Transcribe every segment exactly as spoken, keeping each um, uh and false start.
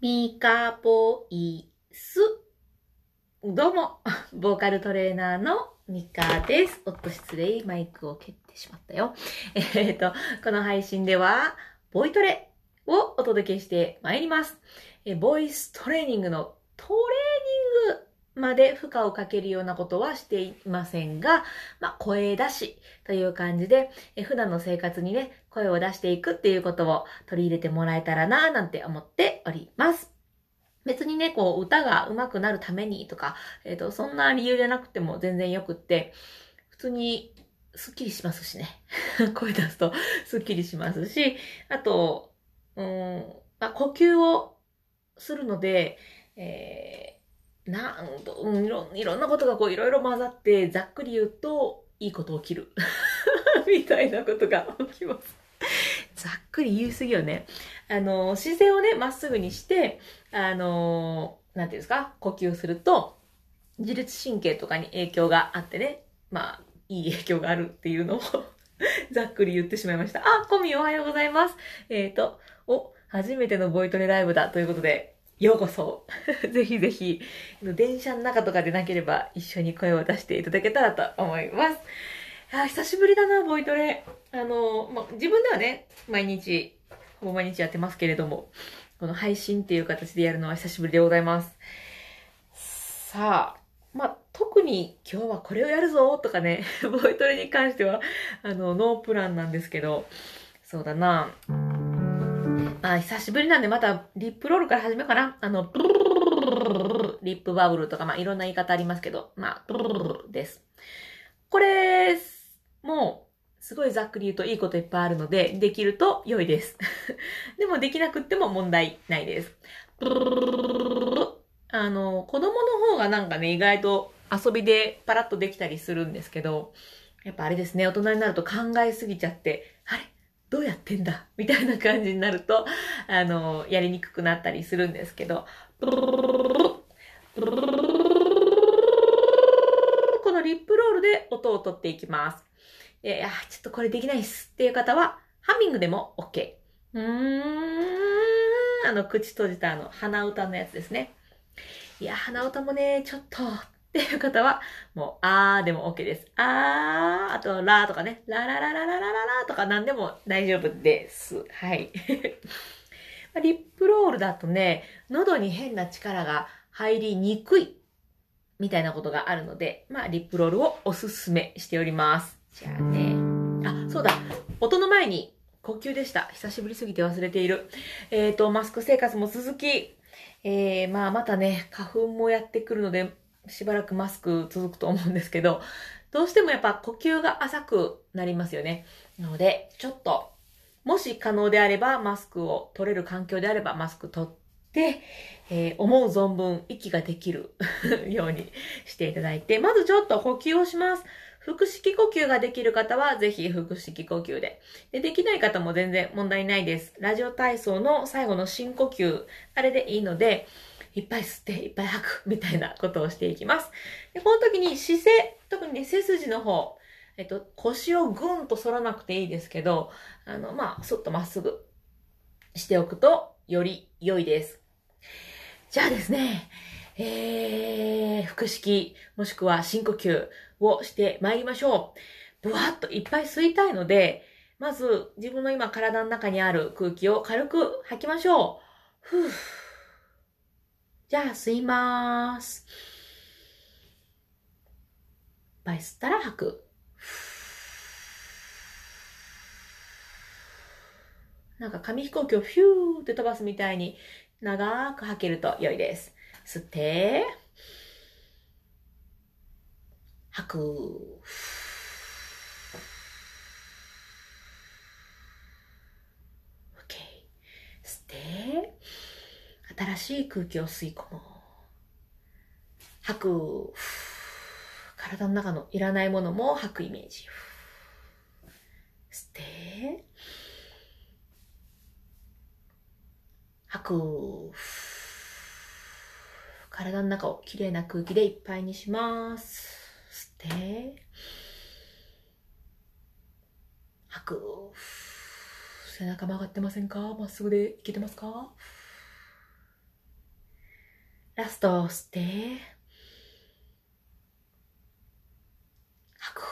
ミカポイス。どうも、ボーカルトレーナーのミカです。おっと、失礼。マイクを蹴ってしまったよ。えっと、この配信では、ボイトレをお届けしてまいります。えボイストレーニングのトレーニングまで負荷をかけるようなことはしていませんが、まあ、声出しという感じで、え普段の生活にね、声を出していくっていうことを取り入れてもらえたらなぁなんて思っております。別にね、こう、歌が上手くなるためにとか、えっと、そんな理由じゃなくても全然よくって、普通にスッキリしますしね。声出すとスッキリしますし、あと、うーん、まあ、呼吸をするので、えーなんと、うん、いろ、いろんなことがこういろいろ混ざって、ざっくり言うと、いいこと起きる。みたいなことが起きます。ざっくり言いすぎよね。あの、姿勢をね、まっすぐにして、あの、なんていうんですか、呼吸すると、自律神経とかに影響があってね、まあ、いい影響があるっていうのを、ざっくり言ってしまいました。あ、コミおはようございます。えっと、お、初めてのボイトレライブだということで、ようこそぜひぜひ、電車の中とかでなければ一緒に声を出していただけたらと思います。あ、久しぶりだな、ボイトレ。あの、ま、自分ではね、毎日、ほぼ毎日やってますけれども、この配信っていう形でやるのは久しぶりでございます。さあ、ま、特に今日はこれをやるぞとかね、ボイトレに関しては、あの、ノープランなんですけど、そうだな。まあ、久しぶりなんで、また、リップロールから始めようかな。あの、リップバブルとか、まあ、いろんな言い方ありますけど、まあ、です。これ、もう、すごいざっくり言うといいこといっぱいあるので、できると良いです。でも、できなくっても問題ないです。あの、子供の方がなんかね、意外と遊びでパラッとできたりするんですけど、やっぱあれですね、大人になると考えすぎちゃって、あれどうやってんだみたいな感じになると、あの、やりにくくなったりするんですけど、このリップロールで音を取っていきます。いや、ちょっとこれできないっすっていう方は、ハミングでも OK。うーん、あの、口閉じたあの、鼻歌のやつですね。いや、鼻歌もね、ちょっとっていう方は、もう、あーでも OK です。あー、あと、らーとかね、らららららららとか何でも大丈夫です。はい。リップロールだとね、喉に変な力が入りにくいみたいなことがあるので、まあ、リップロールをおすすめしております。じゃあね。あ、そうだ。音の前に呼吸でした。久しぶりすぎて忘れている。えっと、マスク生活も続き、えー、まあ、またね、花粉もやってくるので、しばらくマスク続くと思うんですけど、どうしてもやっぱ呼吸が浅くなりますよね。なので、ちょっと、もし可能であればマスクを取れる環境であればマスク取って、えー、思う存分息ができるようにしていただいて、まずちょっと呼吸をします。腹式呼吸ができる方はぜひ腹式呼吸で。で、できない方も全然問題ないです。ラジオ体操の最後の深呼吸、あれでいいので、いっぱい吸って、いっぱい吐く、みたいなことをしていきます。で、この時に姿勢、特にね、背筋の方、えっと、腰をぐんと反らなくていいですけど、あの、まあ、そっとまっすぐしておくと、より良いです。じゃあですね、えー、腹式、もしくは深呼吸をしてまいりましょう。ぶわっといっぱい吸いたいので、まず、自分の今体の中にある空気を軽く吐きましょう。ふぅ。じゃあ、吸いまーす。いっぱい吸ったら吐く。なんか紙飛行機をフューって飛ばすみたいに長く吐けると良いです。吸って、吐く。OK。吸って、新しい空気を吸い込もう。吐く。体の中のいらないものも吐くイメージ。吸って。吐く。体の中をきれいな空気でいっぱいにします。吸って。吐く。背中曲がってませんか？まっすぐでいけてますか？ラストを吸って吐く。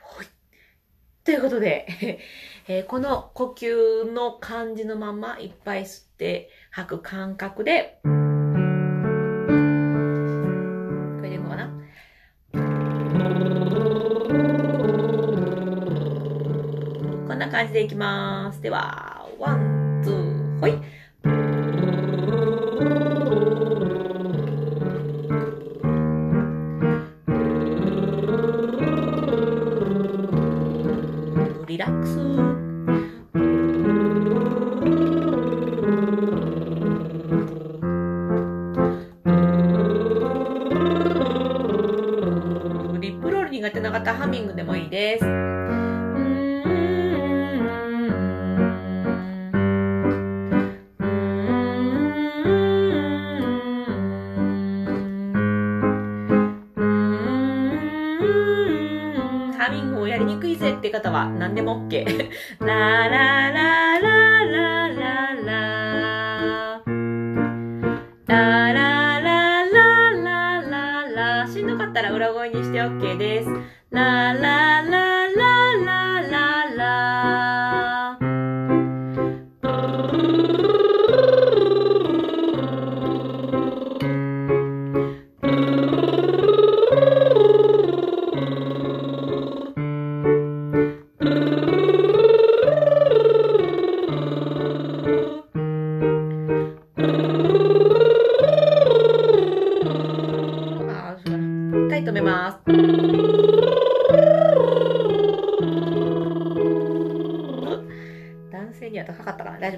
ほい。ということで、えー、この呼吸の感じのままいっぱい吸って吐く感覚で、感じでいきます。では、ワン、ツー、ほい。リラックス。リップロール苦手な方、ハミングでもいいです。って方は何でも OK。 ラララララララララララララ、しんどかったら裏声にして OK です。ララララララ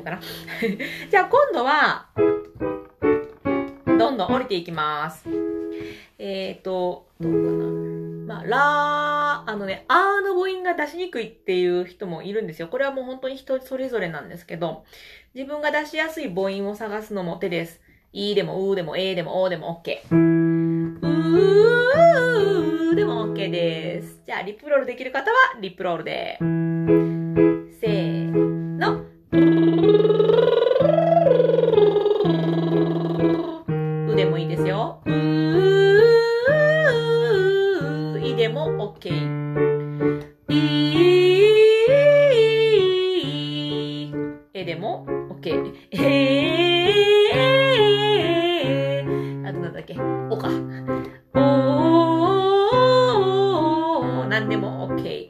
ラ、じゃあ今度はどんどん降りていきます。えっと、どうかな。まあ、ラー、あのね、あーの母音が出しにくいっていう人もいるんですよ。これはもう本当に人それぞれなんですけど、自分が出しやすい母音を探すのも手です。いでも、うでも、えでも、おでも OK。うーでも OK です。じゃあリップロールできる方はリップロールで。せーの。うでもいいですよ。ういでも OK。いえでも OK。えー、あとなんだっけ、おか。おー、なんでも OK。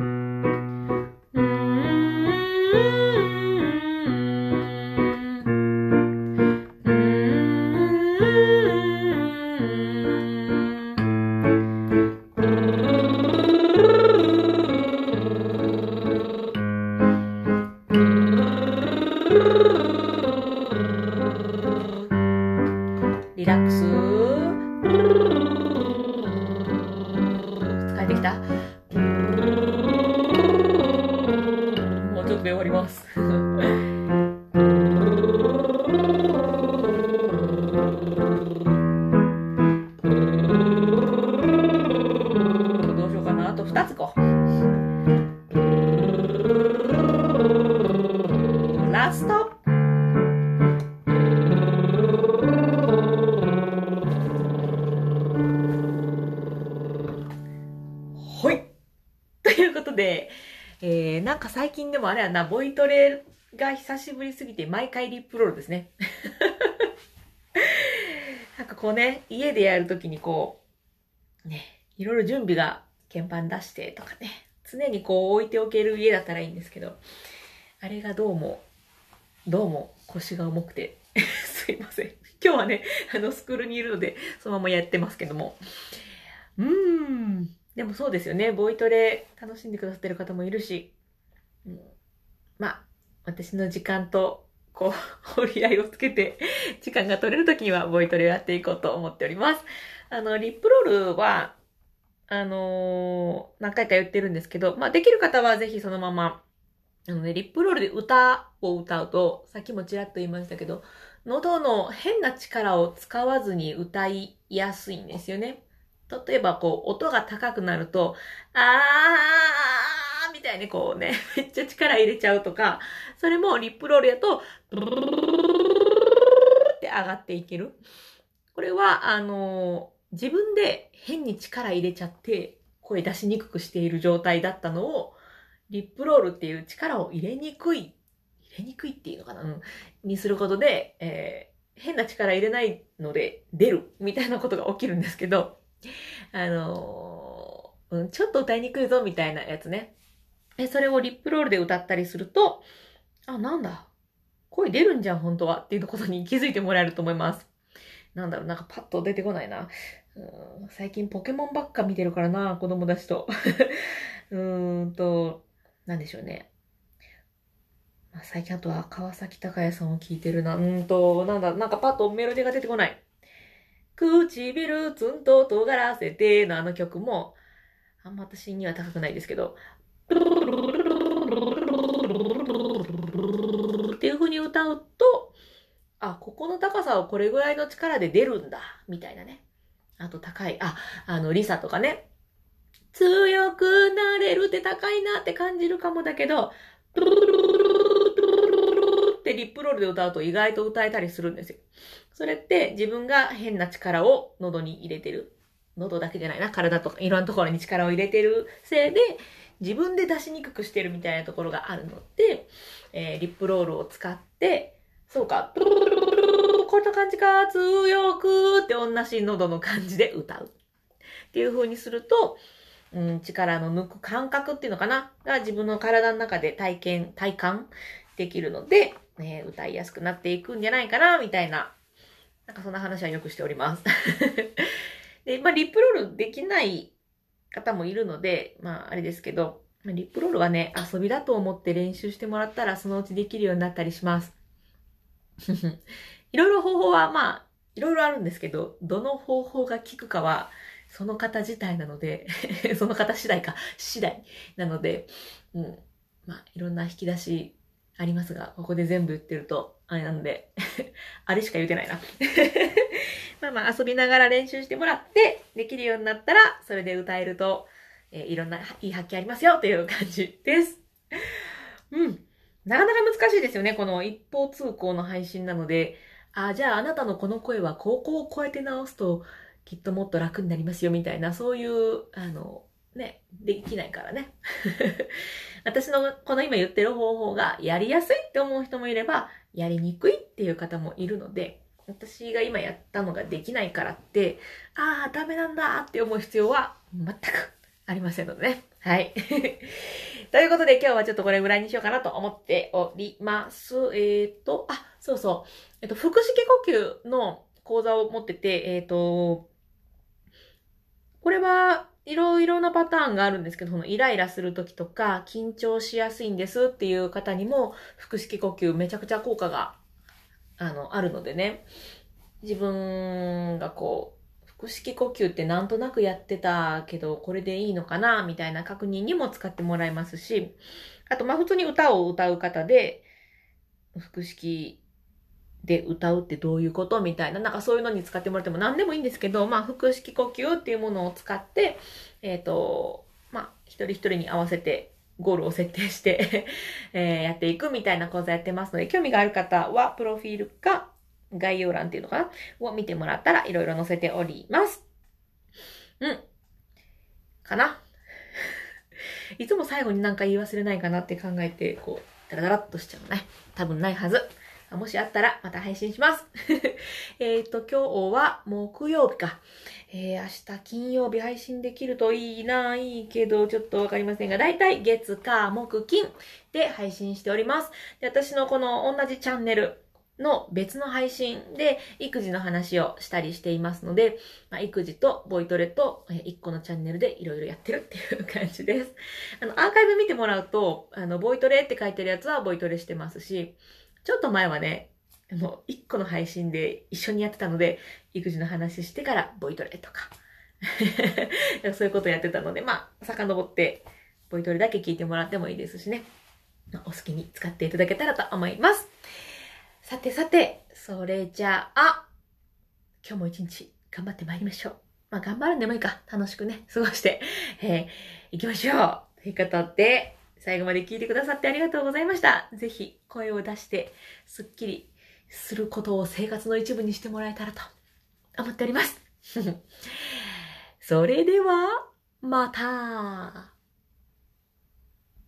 なんか最近でもあれやな、ボイトレが久しぶりすぎて毎回リップロールですね。なんかこうね、家でやるときにこう、ね、いろいろ準備が鍵盤出してとかね、常にこう置いておける家だったらいいんですけど、あれがどうも、どうも腰が重くて、すいません。今日はね、あのスクールにいるので、そのままやってますけども。うーん。でもそうですよね、ボイトレ楽しんでくださってる方もいるし、まあ、私の時間と、こう、折り合いをつけて、時間が取れるときには、ボイトレをやっていこうと思っております。あの、リップロールは、あのー、何回か言ってるんですけど、まあ、できる方はぜひそのまま、あのね、リップロールで歌を歌うと、さっきもちらっと言いましたけど、喉の変な力を使わずに歌いやすいんですよね。例えば、こう、音が高くなると、あー、みたいにこうね、めっちゃ力入れちゃうとか、それもリップロールやと、って上がっていける。これは、あの、自分で変に力入れちゃって、声出しにくくしている状態だったのを、リップロールっていう力を入れにくい、入れにくいっていうのかな、うん、にすることで、えー、変な力入れないので出るみたいなことが起きるんですけど、あのーうん、ちょっと歌いにくいぞみたいなやつね。それをリップロールで歌ったりすると、あ、なんだ、声出るんじゃん、本当はっていうことに気づいてもらえると思います。なんだろう、なんかパッと出てこないな。うん、最近ポケモンばっか見てるからな、子供たちと。うーんと、なんでしょうね。まあ、最近あとは川崎鷹也さんを聞いてるな。うーんと、なんだ、なんかパッとメロディーが出てこない。唇ツンと尖らせてのあの曲も、あんま私には高くないですけど、っていう風に歌うと、あ、ここの高さをこれぐらいの力で出るんだ、みたいなね。あと高い、あ、あの、リサとかね。強くなれるって高いなって感じるかもだけど、ってリップロールで歌うと意外と歌えたりするんですよ。それって自分が変な力を喉に入れてる。喉だけじゃないな、体とかいろんなところに力を入れてるせいで、自分で出しにくくしてるみたいなところがあるので、えー、リップロールを使って、そうか、こんな感じか、強くって同じ喉の感じで歌う。っていう風にすると、うん、力の抜く感覚っていうのかなが自分の体の中で体験、体感できるので、ね、歌いやすくなっていくんじゃないかなみたいな。なんかそんな話はよくしております。で、まあ、リップロールできない方もいるので、まあ、あれですけど、リップロールはね、遊びだと思って練習してもらったらそのうちできるようになったりします。いろいろ方法は、まあ、いろいろあるんですけど、どの方法が効くかは、その方自体なので、その方次第か、次第なので、うん、まあ、いろんな引き出しありますが、ここで全部言ってると、あれなので、あれしか言ってないな。まあまあ、遊びながら練習してもらって、できるようになったら、それで歌えると、えー、いろんないい発見ありますよという感じです。うん。なかなか難しいですよね、この一方通行の配信なので、あ、じゃああなたのこの声はここを超えて直すと、きっともっと楽になりますよみたいな、そういう、あの、ね、できないからね。私のこの今言ってる方法がやりやすいって思う人もいれば、やりにくいっていう方もいるので、私が今やったのができないからって、ああ、ダメなんだって思う必要は全くありませんのでね。はい。ということで今日はちょっとこれぐらいにしようかなと思っております。えっと、あ、そうそう。えっと、腹式呼吸の講座を持ってて、えっと、これはいろいろなパターンがあるんですけど、このイライラするときとか緊張しやすいんですっていう方にも腹式呼吸めちゃくちゃ効果が あの、あるのでね。自分がこう腹式呼吸ってなんとなくやってたけどこれでいいのかなみたいな確認にも使ってもらえますし、あとまあ普通に歌を歌う方で腹式で歌うってどういうことみたいな、なんかそういうのに使ってもらっても何でもいいんですけど、まあ腹式呼吸っていうものを使って、えっと、まあ一人一人に合わせてゴールを設定して、えー、やっていくみたいな講座やってますので、興味がある方はプロフィールか概要欄っていうのかなを見てもらったらいろいろ載せております。うん。かな。いつも最後になんか言い忘れないかなって考えて、こう、ダラダラっとしちゃうね。多分ないはず。もしあったらまた配信します。えっと、今日は木曜日か。えー、明日金曜日配信できるといいな、いいけど、ちょっとわかりませんが、だいたい月、火、木、金で配信しております。で、私のこの同じチャンネルの別の配信で育児の話をしたりしていますので、まあ、育児とボイトレといっこのチャンネルでいろいろやってるっていう感じです。あの、アーカイブ見てもらうと、あの、ボイトレって書いてるやつはボイトレしてますし、ちょっと前はね、もう一個の配信で一緒にやってたので、育児の話してからボイトレとか、そういうことやってたので、まあ、遡ってボイトレだけ聞いてもらってもいいですしね、お好きに使っていただけたらと思います。さてさて、それじゃあ、今日も一日頑張ってまいりましょう。まあ、頑張るんでもいいか、楽しくね、過ごして、えー、いきましょう。ということで、最後まで聞いてくださってありがとうございました。ぜひ声を出してスッキリすることを生活の一部にしてもらえたらと思っております。それではまた。